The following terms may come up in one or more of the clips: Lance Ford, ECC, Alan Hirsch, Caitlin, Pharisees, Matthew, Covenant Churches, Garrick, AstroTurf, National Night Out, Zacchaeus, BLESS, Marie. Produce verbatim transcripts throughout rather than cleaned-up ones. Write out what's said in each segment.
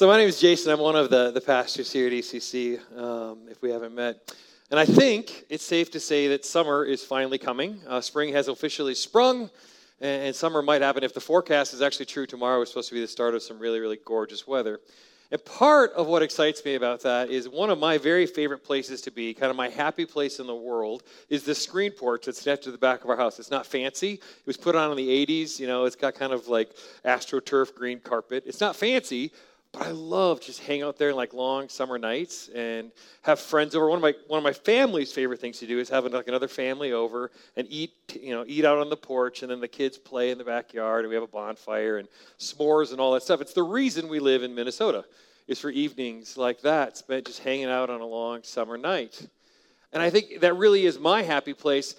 So my name is Jason. I'm one of the, the pastors here at E C C, um, if we haven't met. And I think it's safe to say that summer is finally coming. Uh, spring has officially sprung, and, and summer might happen. If the forecast is actually true, tomorrow is supposed to be the start of some really, really gorgeous weather. And part of what excites me about that is one of my very favorite places to be, kind of my happy place in the world, is the screen porch that's next to the back of our house. It's not fancy. It was put on in the eighties. You know, it's got kind of like AstroTurf green carpet. It's not fancy, but I love just hang out there on like long summer nights and have friends over. One of my one of my family's favorite things to do is have like another family over and eat, you know, eat out on the porch, and then the kids play in the backyard, and we have a bonfire and s'mores and all that stuff. It's the reason we live in Minnesota, is for evenings like that spent just hanging out on a long summer night. And I think that really is my happy place.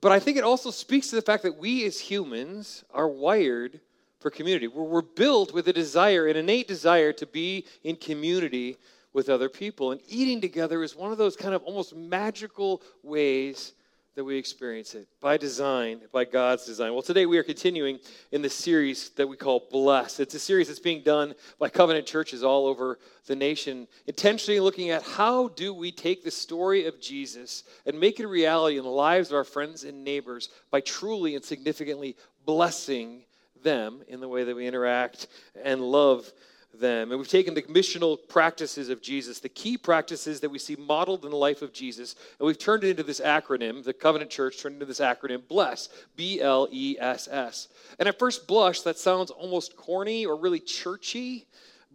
But I think it also speaks to the fact that we as humans are wired for community. We're built with a desire, an innate desire, to be in community with other people. And eating together is one of those kind of almost magical ways that we experience it, by design, by God's design. Well, today we are continuing in the series that we call BLESS. It's a series that's being done by Covenant Churches all over the nation, intentionally looking at how do we take the story of Jesus and make it a reality in the lives of our friends and neighbors by truly and significantly blessing them in the way that we interact and love them. And we've taken the missional practices of Jesus, the key practices that we see modeled in the life of Jesus, and we've turned it into this acronym. The Covenant Church turned into this acronym, BLESS, B L E S S. And at first blush, that sounds almost corny or really churchy.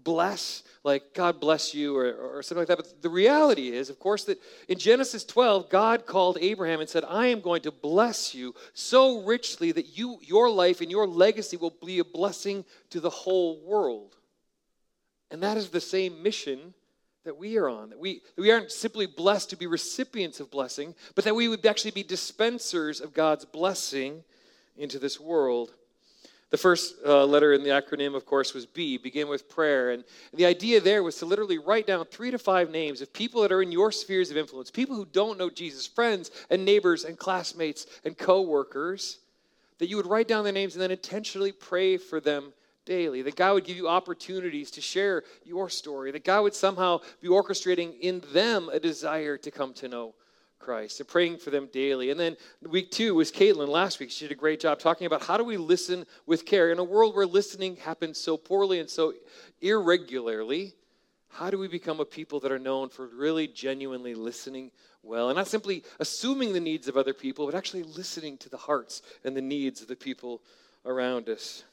Bless, like God bless you, or, or something like that. But the reality is, of course, that in Genesis twelve, God called Abraham and said, I am going to bless you so richly that you, your life and your legacy will be a blessing to the whole world. And that is the same mission that we are on, that we, that we aren't simply blessed to be recipients of blessing, but that we would actually be dispensers of God's blessing into this world. The first uh, letter in the acronym, of course, was B, begin with prayer. And the idea there was to literally write down three to five names of people that are in your spheres of influence, people who don't know Jesus, friends and neighbors and classmates and co-workers, that you would write down their names and then intentionally pray for them daily, that God would give you opportunities to share your story, that God would somehow be orchestrating in them a desire to come to know Christ, and praying for them daily. And then week two was Caitlin last week. She did a great job talking about how do we listen with care. In a world where listening happens so poorly and so irregularly, how do we become a people that are known for really genuinely listening well, and not simply assuming the needs of other people, but actually listening to the hearts and the needs of the people around us?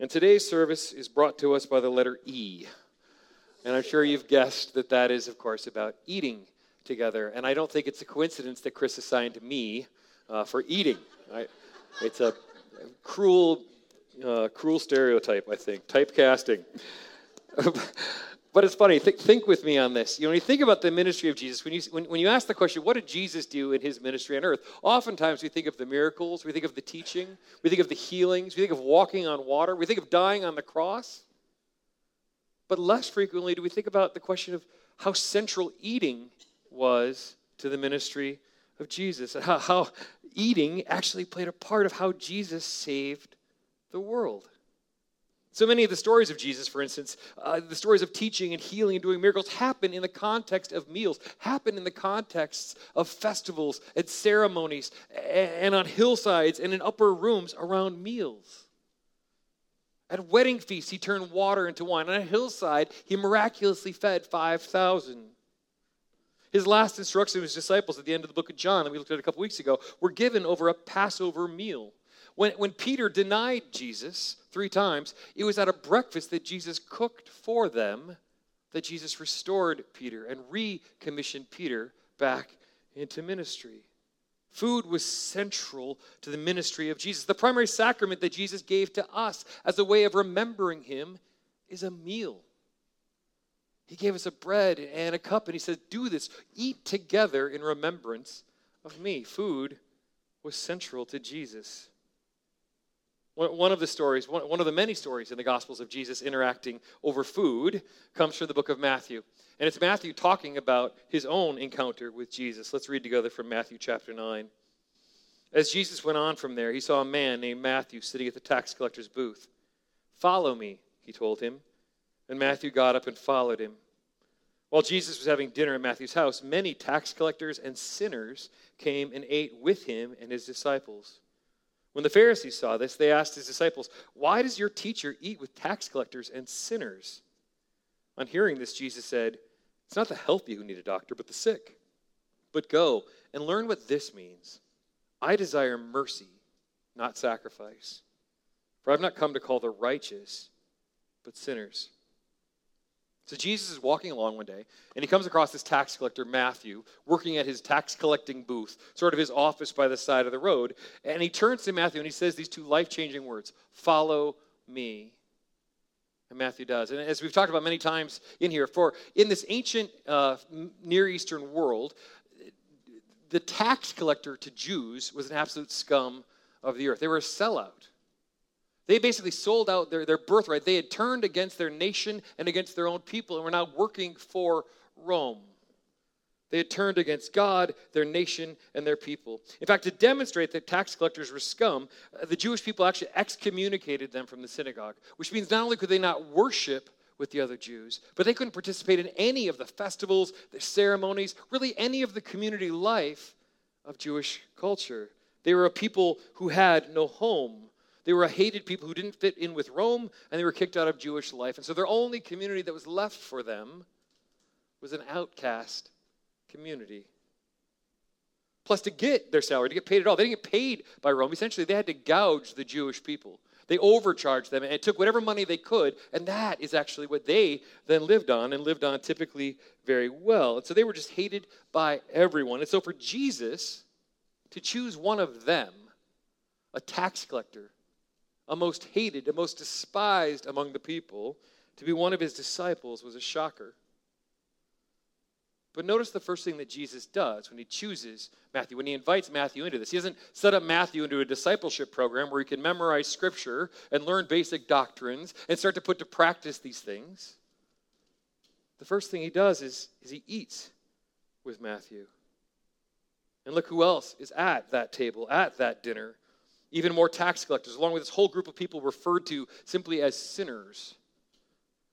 And today's service is brought to us by the letter E. And I'm sure you've guessed that that is, of course, about eating together. And I don't think it's a coincidence that Chris assigned me uh, for eating. I, it's a cruel, uh, cruel stereotype, I think, typecasting. But it's funny. Th- think with me on this. You know, when you think about the ministry of Jesus, when you when, when you ask the question, what did Jesus do in his ministry on earth? Oftentimes we think of the miracles, we think of the teaching, we think of the healings, we think of walking on water, we think of dying on the cross. But less frequently do we think about the question of how central eating was to the ministry of Jesus, and how, how eating actually played a part of how Jesus saved the world. So many of the stories of Jesus, for instance, uh, the stories of teaching and healing and doing miracles happen in the context of meals, happen in the context of festivals and ceremonies and on hillsides and in upper rooms around meals. At wedding feasts, he turned water into wine. On a hillside, he miraculously fed five thousand. His last instruction to his disciples at the end of the book of John, that we looked at a couple weeks ago, were given over a Passover meal. When, when Peter denied Jesus three times, it was at a breakfast that Jesus cooked for them that Jesus restored Peter and recommissioned Peter back into ministry. Food was central to the ministry of Jesus. The primary sacrament that Jesus gave to us as a way of remembering him is a meal. He gave us a bread and a cup, and he said, do this. Eat together in remembrance of me. Food was central to Jesus. One of the stories, one of the many stories in the Gospels of Jesus interacting over food comes from the book of Matthew. And it's Matthew talking about his own encounter with Jesus. Let's read together from Matthew chapter nine. As Jesus went on from there, he saw a man named Matthew sitting at the tax collector's booth. Follow me, he told him. And Matthew got up and followed him. While Jesus was having dinner in Matthew's house, many tax collectors and sinners came and ate with him and his disciples. When the Pharisees saw this, they asked his disciples, "Why does your teacher eat with tax collectors and sinners?" On hearing this, Jesus said, "It's not the healthy who need a doctor, but the sick. But go and learn what this means. I desire mercy, not sacrifice. For I've not come to call the righteous, but sinners." So Jesus is walking along one day, and he comes across this tax collector, Matthew, working at his tax collecting booth, sort of his office by the side of the road. And he turns to Matthew, and he says these two life-changing words, "Follow me." And Matthew does. And as we've talked about many times in here, for in this ancient uh, Near Eastern world, the tax collector to Jews was an absolute scum of the earth. They were a sellout. They basically sold out their, their birthright. They had turned against their nation and against their own people and were now working for Rome. They had turned against God, their nation, and their people. In fact, to demonstrate that tax collectors were scum, the Jewish people actually excommunicated them from the synagogue, which means not only could they not worship with the other Jews, but they couldn't participate in any of the festivals, the ceremonies, really any of the community life of Jewish culture. They were a people who had no home. They were a hated people who didn't fit in with Rome, and they were kicked out of Jewish life. And so their only community that was left for them was an outcast community. Plus, to get their salary, to get paid at all, they didn't get paid by Rome. Essentially, they had to gouge the Jewish people. They overcharged them and took whatever money they could, and that is actually what they then lived on, and lived on typically very well. And so they were just hated by everyone. And so for Jesus to choose one of them, a tax collector, a most hated, a most despised among the people, to be one of his disciples was a shocker. But notice the first thing that Jesus does when he chooses Matthew, when he invites Matthew into this. He doesn't set up Matthew into a discipleship program where he can memorize scripture and learn basic doctrines and start to put to practice these things. The first thing he does is, is he eats with Matthew. And look who else is at that table, at that dinner. Even more tax collectors, along with this whole group of people referred to simply as sinners.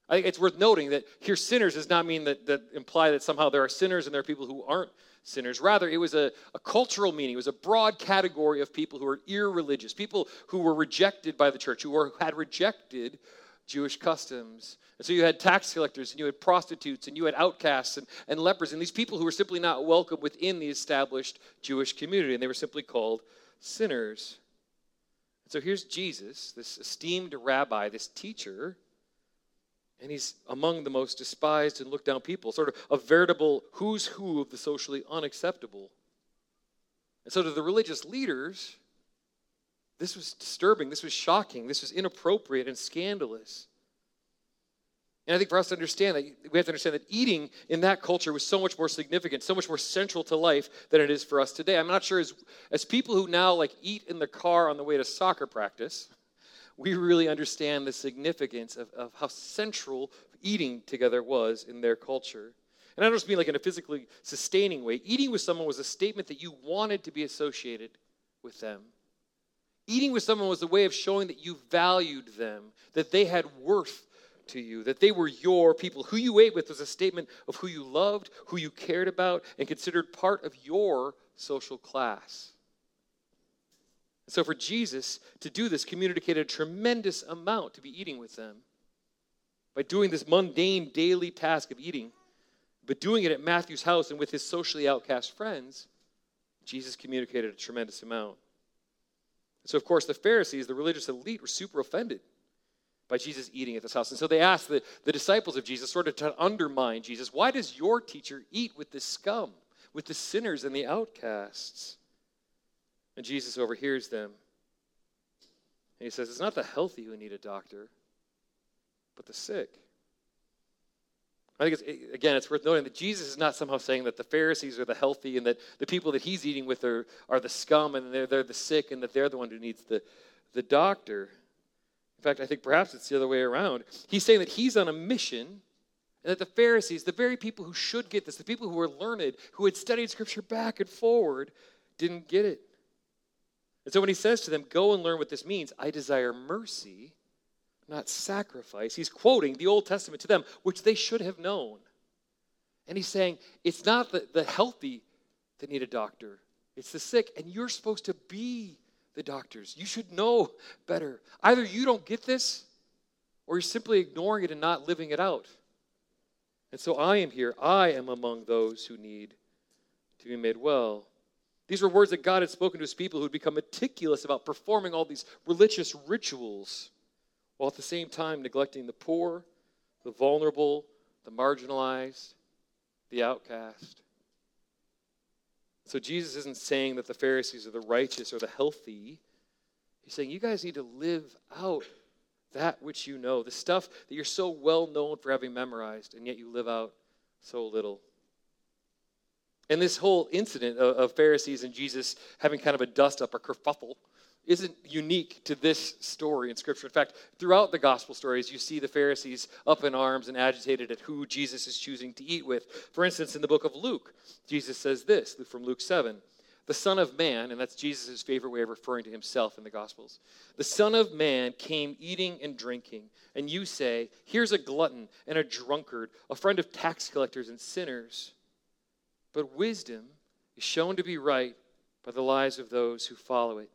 I think it's worth noting that here sinners does not mean that, that imply that somehow there are sinners and there are people who aren't sinners. Rather, it was a, a cultural meaning. It was a broad category of people who were irreligious, people who were rejected by the church, who were, had rejected Jewish customs. And so you had tax collectors, and you had prostitutes, and you had outcasts and, and lepers, and these people who were simply not welcome within the established Jewish community, and they were simply called sinners. So here's Jesus, this esteemed rabbi, this teacher, and he's among the most despised and looked down people, sort of a veritable who's who of the socially unacceptable. And so to the religious leaders, this was disturbing, this was shocking, this was inappropriate and scandalous. And I think for us to understand that, we have to understand that eating in that culture was so much more significant, so much more central to life than it is for us today. I'm not sure as, as people who now like eat in the car on the way to soccer practice, we really understand the significance of, of how central eating together was in their culture. And I don't just mean like in a physically sustaining way. Eating with someone was a statement that you wanted to be associated with them. Eating with someone was a way of showing that you valued them, that they had worth to you, that they were your people. Who you ate with was a statement of who you loved, who you cared about, and considered part of your social class. And so for Jesus to do this communicated a tremendous amount to be eating with them. By doing this mundane daily task of eating, but doing it at Matthew's house and with his socially outcast friends, Jesus communicated a tremendous amount. And so of course the Pharisees, the religious elite, were super offended by Jesus eating at this house. And so they asked the, the disciples of Jesus, sort of to undermine Jesus, "Why does your teacher eat with the scum, with the sinners and the outcasts?" And Jesus overhears them. And he says, "It's not the healthy who need a doctor, but the sick." I think, it's, again, it's worth noting that Jesus is not somehow saying that the Pharisees are the healthy and that the people that he's eating with are, are the scum and they're, they're the sick and that they're the one who needs the, the doctor. In fact, I think perhaps it's the other way around. He's saying that he's on a mission and that the Pharisees, the very people who should get this, the people who were learned, who had studied Scripture back and forward, didn't get it. And so when he says to them, "Go and learn what this means, I desire mercy, not sacrifice. He's quoting the Old Testament to them, which they should have known. And he's saying, it's not the, the healthy that need a doctor. It's the sick, and you're supposed to be the doctors. You should know better. Either you don't get this, or you're simply ignoring it and not living it out. And so I am here. I am among those who need to be made well. These were words that God had spoken to his people who had become meticulous about performing all these religious rituals, while at the same time neglecting the poor, the vulnerable, the marginalized, the outcast. So Jesus isn't saying that the Pharisees are the righteous or the healthy. He's saying you guys need to live out that which you know, the stuff that you're so well known for having memorized, and yet you live out so little. And this whole incident of, of Pharisees and Jesus having kind of a dust-up or kerfuffle isn't unique to this story in Scripture. In fact, throughout the gospel stories, you see the Pharisees up in arms and agitated at who Jesus is choosing to eat with. For instance, in the book of Luke, Jesus says this, from Luke seven, "The Son of Man," and that's Jesus' favorite way of referring to himself in the Gospels, "the Son of Man came eating and drinking, and you say, 'Here's a glutton and a drunkard, a friend of tax collectors and sinners.' But wisdom is shown to be right by the lives of those who follow it."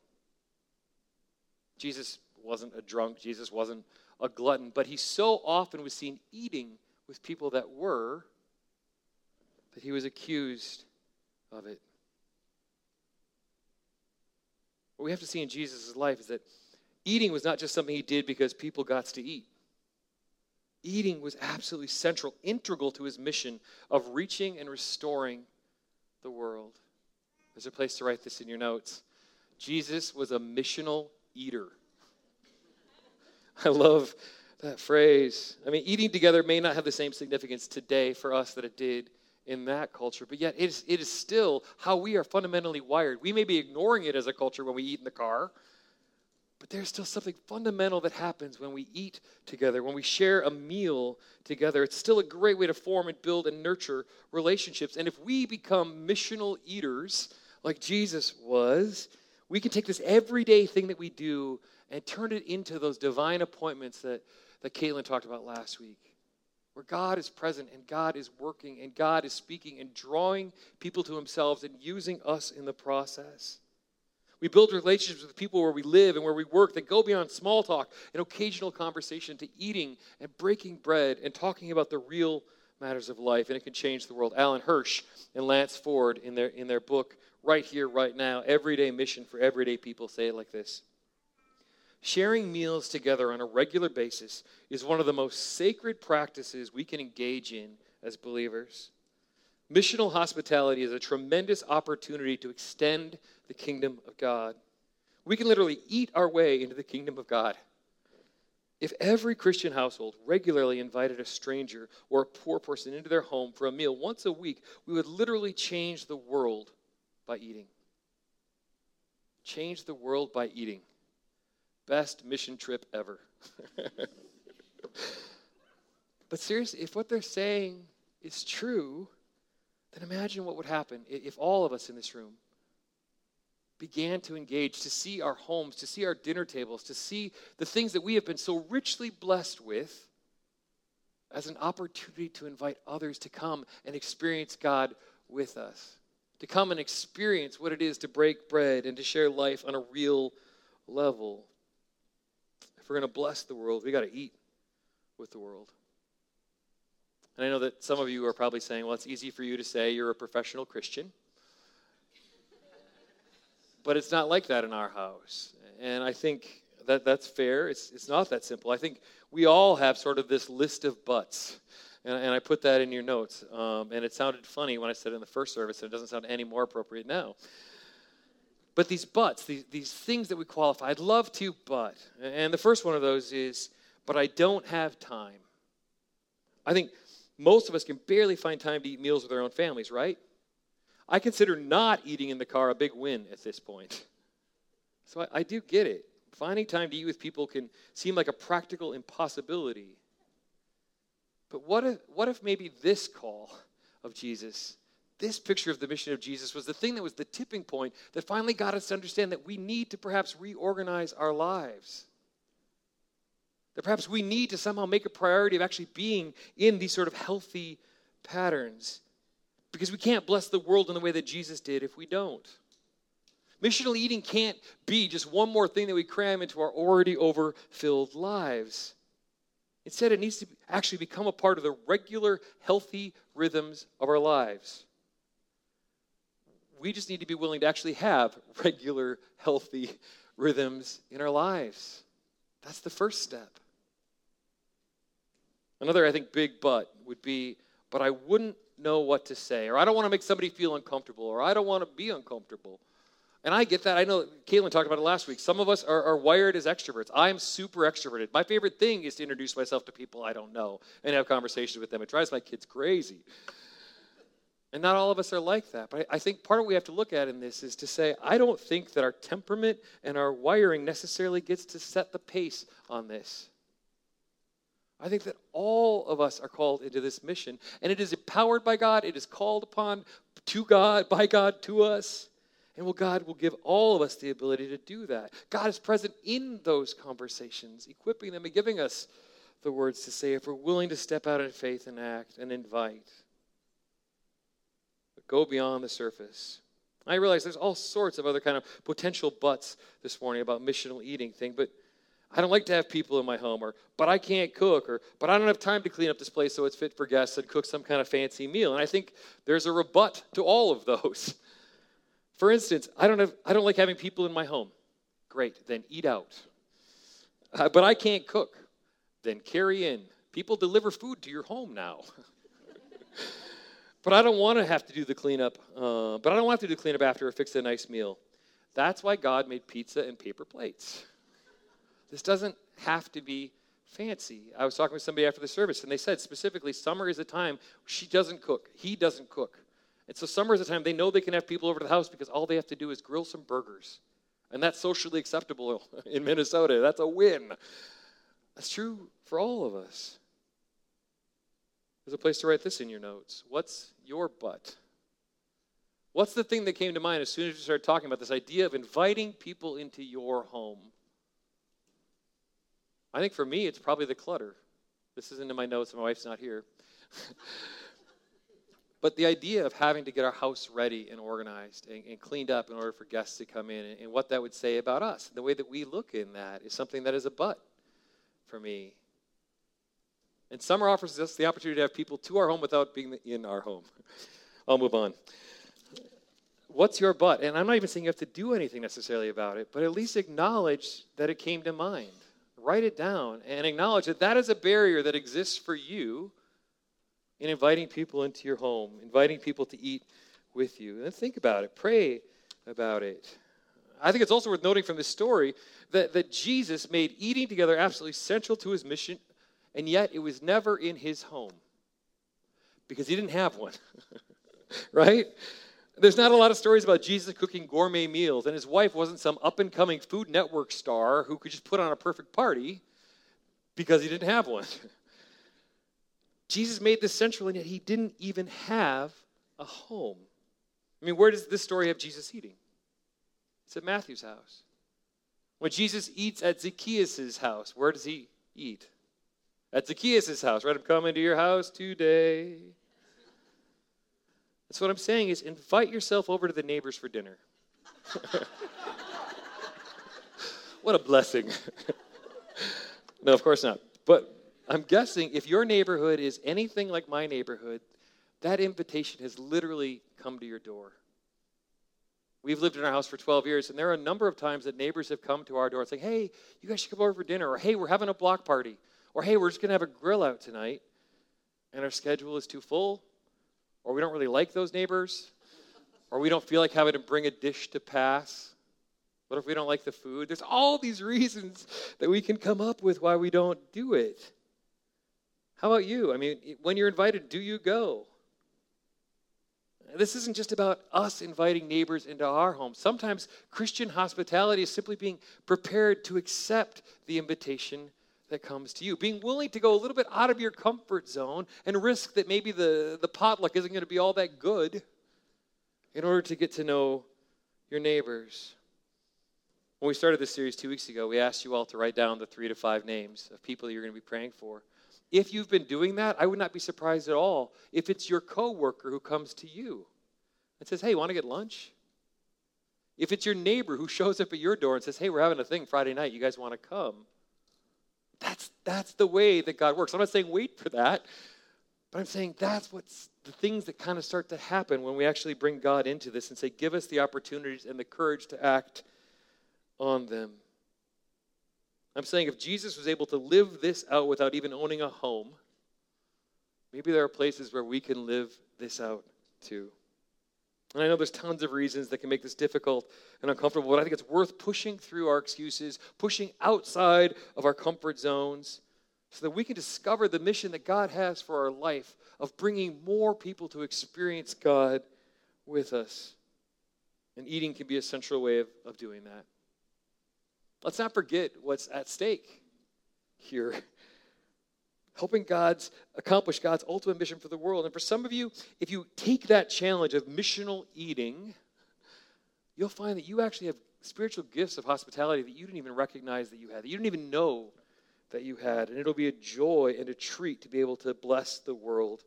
Jesus wasn't a drunk. Jesus wasn't a glutton. But he so often was seen eating with people that were, that he was accused of it. What we have to see in Jesus' life is that eating was not just something he did because people got to eat. Eating was absolutely central, integral to his mission of reaching and restoring the world. There's a place to write this in your notes. Jesus was a missional eater. I love that phrase. I mean, eating together may not have the same significance today for us that it did in that culture, but yet it is, it is still how we are fundamentally wired. We may be ignoring it as a culture when we eat in the car, but there's still something fundamental that happens when we eat together, when we share a meal together. It's still a great way to form and build and nurture relationships. And if we become missional eaters like Jesus was, we can take this everyday thing that we do and turn it into those divine appointments that, that Caitlin talked about last week, where God is present and God is working and God is speaking and drawing people to himself and using us in the process. We build relationships with people where we live and where we work that go beyond small talk and occasional conversation to eating and breaking bread and talking about the real matters of life, and it can change the world. Alan Hirsch and Lance Ford, in their, in their book, Right Here, Right Now, Everyday Mission for Everyday People, say it like this: sharing meals together on a regular basis is one of the most sacred practices we can engage in as believers. Missional hospitality is a tremendous opportunity to extend the kingdom of God. We can literally eat our way into the kingdom of God. If every Christian household regularly invited a stranger or a poor person into their home for a meal once a week, we would literally change the world by eating. Change the world by eating. Best mission trip ever. But seriously, if what they're saying is true, then imagine what would happen if all of us in this room began to engage, to see our homes, to see our dinner tables, to see the things that we have been so richly blessed with as an opportunity to invite others to come and experience God with us, to come and experience what it is to break bread and to share life on a real level. If we're going to bless the world, we got to eat with the world. And I know that some of you are probably saying, well, it's easy for you to say you're a professional Christian. But it's not like that in our house. And I think that that's fair. It's it's not that simple. I think we all have sort of this list of buts. And, and I put that in your notes. Um, and it sounded funny when I said it in the first service, and it doesn't sound any more appropriate now. But these buts, these, these things that we qualify, I'd love to, but. And the first one of those is, but I don't have time. I think most of us can barely find time to eat meals with our own families, right? I consider not eating in the car a big win at this point. So I, I do get it. Finding time to eat with people can seem like a practical impossibility. But what if, what if maybe this call of Jesus, this picture of the mission of Jesus, was the thing that was the tipping point that finally got us to understand that we need to perhaps reorganize our lives? That perhaps we need to somehow make a priority of actually being in these sort of healthy patterns, because we can't bless the world in the way that Jesus did if we don't. Missional eating can't be just one more thing that we cram into our already overfilled lives. Instead, it needs to actually become a part of the regular, healthy rhythms of our lives. We just need to be willing to actually have regular, healthy rhythms in our lives. That's the first step. Another, I think, big but would be, but I wouldn't know what to say, or I don't want to make somebody feel uncomfortable, or I don't want to be uncomfortable. And I get that. I know Caitlin talked about it last week. Some of us are, are wired as extroverts. I'm super extroverted. My favorite thing is to introduce myself to people I don't know and have conversations with them. It drives my kids crazy. And not all of us are like that. But I think part of what we have to look at in this is to say, I don't think that our temperament and our wiring necessarily gets to set the pace on this. I think that all of us are called into this mission. And it is empowered by God. It is called upon to God, by God, to us. And well, God will give all of us the ability to do that. God is present in those conversations, equipping them and giving us the words to say if we're willing to step out in faith and act and invite. Go beyond the surface. I realize there's all sorts of other kind of potential buts this morning about missional eating thing, but I don't like to have people in my home, or but I can't cook, or but I don't have time to clean up this place so it's fit for guests and cook some kind of fancy meal. And I think there's a rebut to all of those. For instance, I don't have I don't like having people in my home. Great, then eat out. Uh, but I can't cook. Then carry in. People deliver food to your home now. But I don't want to have to do the cleanup. Uh, but I don't want to do the cleanup after or fix a nice meal. That's why God made pizza and paper plates. This doesn't have to be fancy. I was talking with somebody after the service, and they said specifically, summer is a time she doesn't cook, he doesn't cook. And so summer is a time they know they can have people over to the house because all they have to do is grill some burgers. And that's socially acceptable in Minnesota. That's a win. That's true for all of us. There's a place to write this in your notes. What's your but? What's the thing that came to mind as soon as you started talking about this idea of inviting people into your home? I think for me, it's probably the clutter. This isn't in my notes, and my wife's not here. But the idea of having to get our house ready and organized and, and cleaned up in order for guests to come in, and, and what that would say about us, the way that we look in that is something that is a but for me. And summer offers us the opportunity to have people to our home without being in our home. I'll move on. What's your but? And I'm not even saying you have to do anything necessarily about it, but at least acknowledge that it came to mind. Write it down and acknowledge that that is a barrier that exists for you in inviting people into your home, inviting people to eat with you. And then think about it. Pray about it. I think it's also worth noting from this story that, that Jesus made eating together absolutely central to his mission. And yet, it was never in his home because he didn't have one, right? There's not a lot of stories about Jesus cooking gourmet meals, and his wife wasn't some up-and-coming Food Network star who could just put on a perfect party because he didn't have one. Jesus made this central, and yet he didn't even have a home. I mean, where does this story have Jesus eating? It's at Matthew's house. When Jesus eats at Zacchaeus' house, where does he eat? At Zacchaeus' house, right? I'm coming to your house today. That's what I'm saying is invite yourself over to the neighbors for dinner. What a blessing. No, of course not. But I'm guessing if your neighborhood is anything like my neighborhood, that invitation has literally come to your door. We've lived in our house for twelve years, and there are a number of times that neighbors have come to our door and say, hey, you guys should come over for dinner, or hey, we're having a block party. Or, hey, we're just going to have a grill out tonight, and our schedule is too full, or we don't really like those neighbors, or we don't feel like having to bring a dish to pass. What if we don't like the food? There's all these reasons that we can come up with why we don't do it. How about you? I mean, when you're invited, do you go? This isn't just about us inviting neighbors into our home. Sometimes Christian hospitality is simply being prepared to accept the invitation that comes to you, being willing to go a little bit out of your comfort zone and risk that maybe the, the potluck isn't going to be all that good in order to get to know your neighbors. When we started this series two weeks ago, we asked you all to write down the three to five names of people you're going to be praying for. If you've been doing that, I would not be surprised at all if it's your coworker who comes to you and says, hey, want to get lunch? If it's your neighbor who shows up at your door and says, hey, we're having a thing Friday night. You guys want to come? That's, that's the way that God works. I'm not saying wait for that, but I'm saying that's what's the things that kind of start to happen when we actually bring God into this and say, give us the opportunities and the courage to act on them. I'm saying if Jesus was able to live this out without even owning a home, maybe there are places where we can live this out too. And I know there's tons of reasons that can make this difficult and uncomfortable, but I think it's worth pushing through our excuses, pushing outside of our comfort zones so that we can discover the mission that God has for our life of bringing more people to experience God with us. And eating can be a central way of, of doing that. Let's not forget what's at stake here. Helping God's accomplish God's ultimate mission for the world. And for some of you, if you take that challenge of missional eating, you'll find that you actually have spiritual gifts of hospitality that you didn't even recognize that you had, that you didn't even know that you had. And it'll be a joy and a treat to be able to bless the world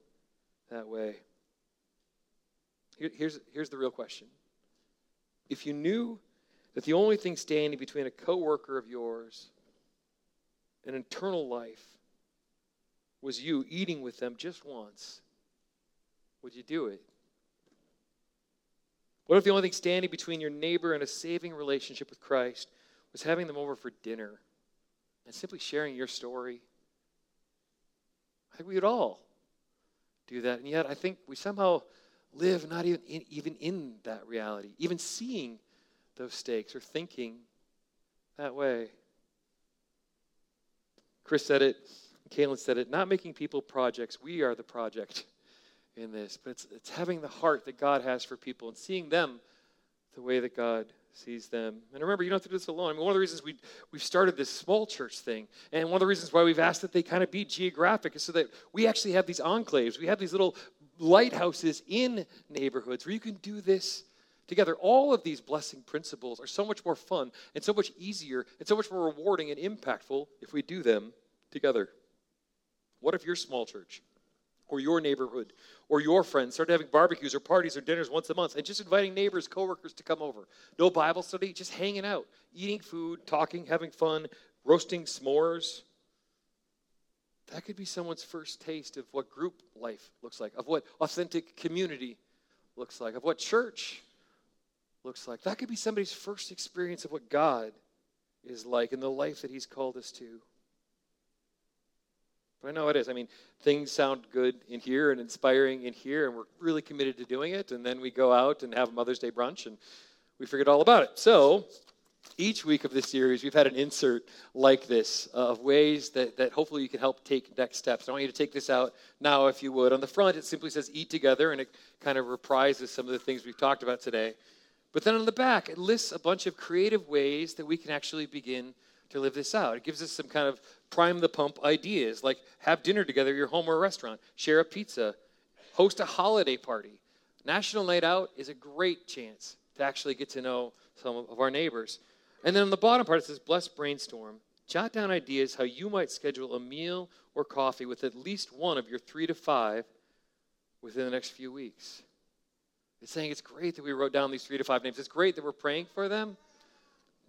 that way. Here, here's, here's the real question. If you knew that the only thing standing between a coworker of yours and eternal life was you eating with them just once, would you do it? What if the only thing standing between your neighbor and a saving relationship with Christ was having them over for dinner and simply sharing your story? I think we would all do that. And yet I think we somehow live not even in, even in that reality, even seeing those stakes or thinking that way. Chris said it. Caitlin said it. Not making people projects. We are the project in this. But it's, it's having the heart that God has for people and seeing them the way that God sees them. And remember, you don't have to do this alone. I mean, one of the reasons we, we've started this small church thing, and one of the reasons why we've asked that they kind of be geographic is so that we actually have these enclaves. We have these little lighthouses in neighborhoods where you can do this together. All of these blessing principles are so much more fun and so much easier and so much more rewarding and impactful if we do them together. What if your small church or your neighborhood or your friends started having barbecues or parties or dinners once a month and just inviting neighbors, coworkers to come over? No Bible study, just hanging out, eating food, talking, having fun, roasting s'mores. That could be someone's first taste of what group life looks like, of what authentic community looks like, of what church looks like. That could be somebody's first experience of what God is like and the life that he's called us to. But I know it is. I mean, things sound good in here and inspiring in here, and we're really committed to doing it, and then we go out and have Mother's Day brunch, and we forget all about it. So each week of this series, we've had an insert like this uh, of ways that, that hopefully you can help take next steps. I want you to take this out now, if you would. On the front, it simply says, eat together, and it kind of reprises some of the things we've talked about today. But then on the back, it lists a bunch of creative ways that we can actually begin to live this out. It gives us some kind of prime the pump ideas, like have dinner together at your home or a restaurant, share a pizza, host a holiday party. National Night Out is a great chance to actually get to know some of our neighbors. And then on the bottom part, it says, blessed brainstorm. Jot down ideas how you might schedule a meal or coffee with at least one of your three to five within the next few weeks. It's saying it's great that we wrote down these three to five names. It's great that we're praying for them.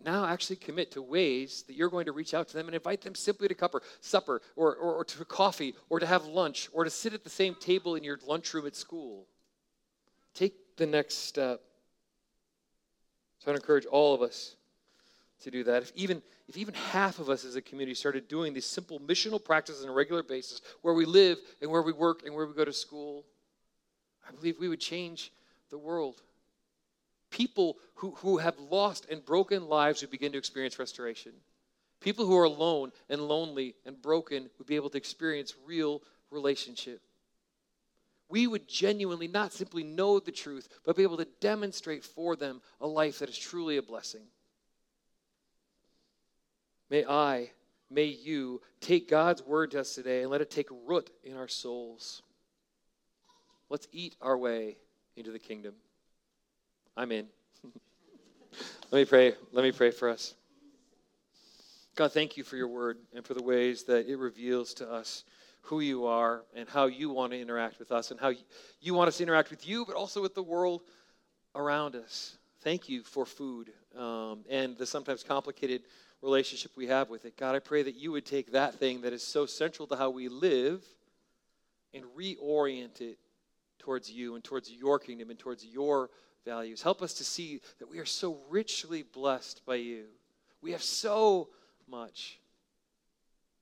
Now actually commit to ways that you're going to reach out to them and invite them simply to cupper, supper or, or, or to coffee or to have lunch or to sit at the same table in your lunchroom at school. Take the next step. So I'd encourage all of us to do that. If even, if even half of us as a community started doing these simple missional practices on a regular basis where we live and where we work and where we go to school, I believe we would change the world. People who, who have lost and broken lives would begin to experience restoration. People who are alone and lonely and broken would be able to experience real relationship. We would genuinely not simply know the truth, but be able to demonstrate for them a life that is truly a blessing. May I, may you take God's word to us today and let it take root in our souls. Let's eat our way into the kingdom. I'm in. Let me pray. Let me pray for us. God, thank you for your word and for the ways that it reveals to us who you are and how you want to interact with us and how you want us to interact with you, but also with the world around us. Thank you for food um, and the sometimes complicated relationship we have with it. God, I pray that you would take that thing that is so central to how we live and reorient it towards you and towards your kingdom and towards your values. Help us to see that we are so richly blessed by you. We have so much.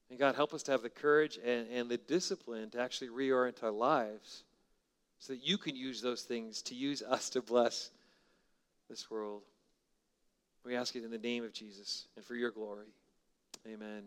And God, help us to have the courage and, and the discipline to actually reorient our lives so that you can use those things to use us to bless this world. We ask it in the name of Jesus and for your glory. Amen.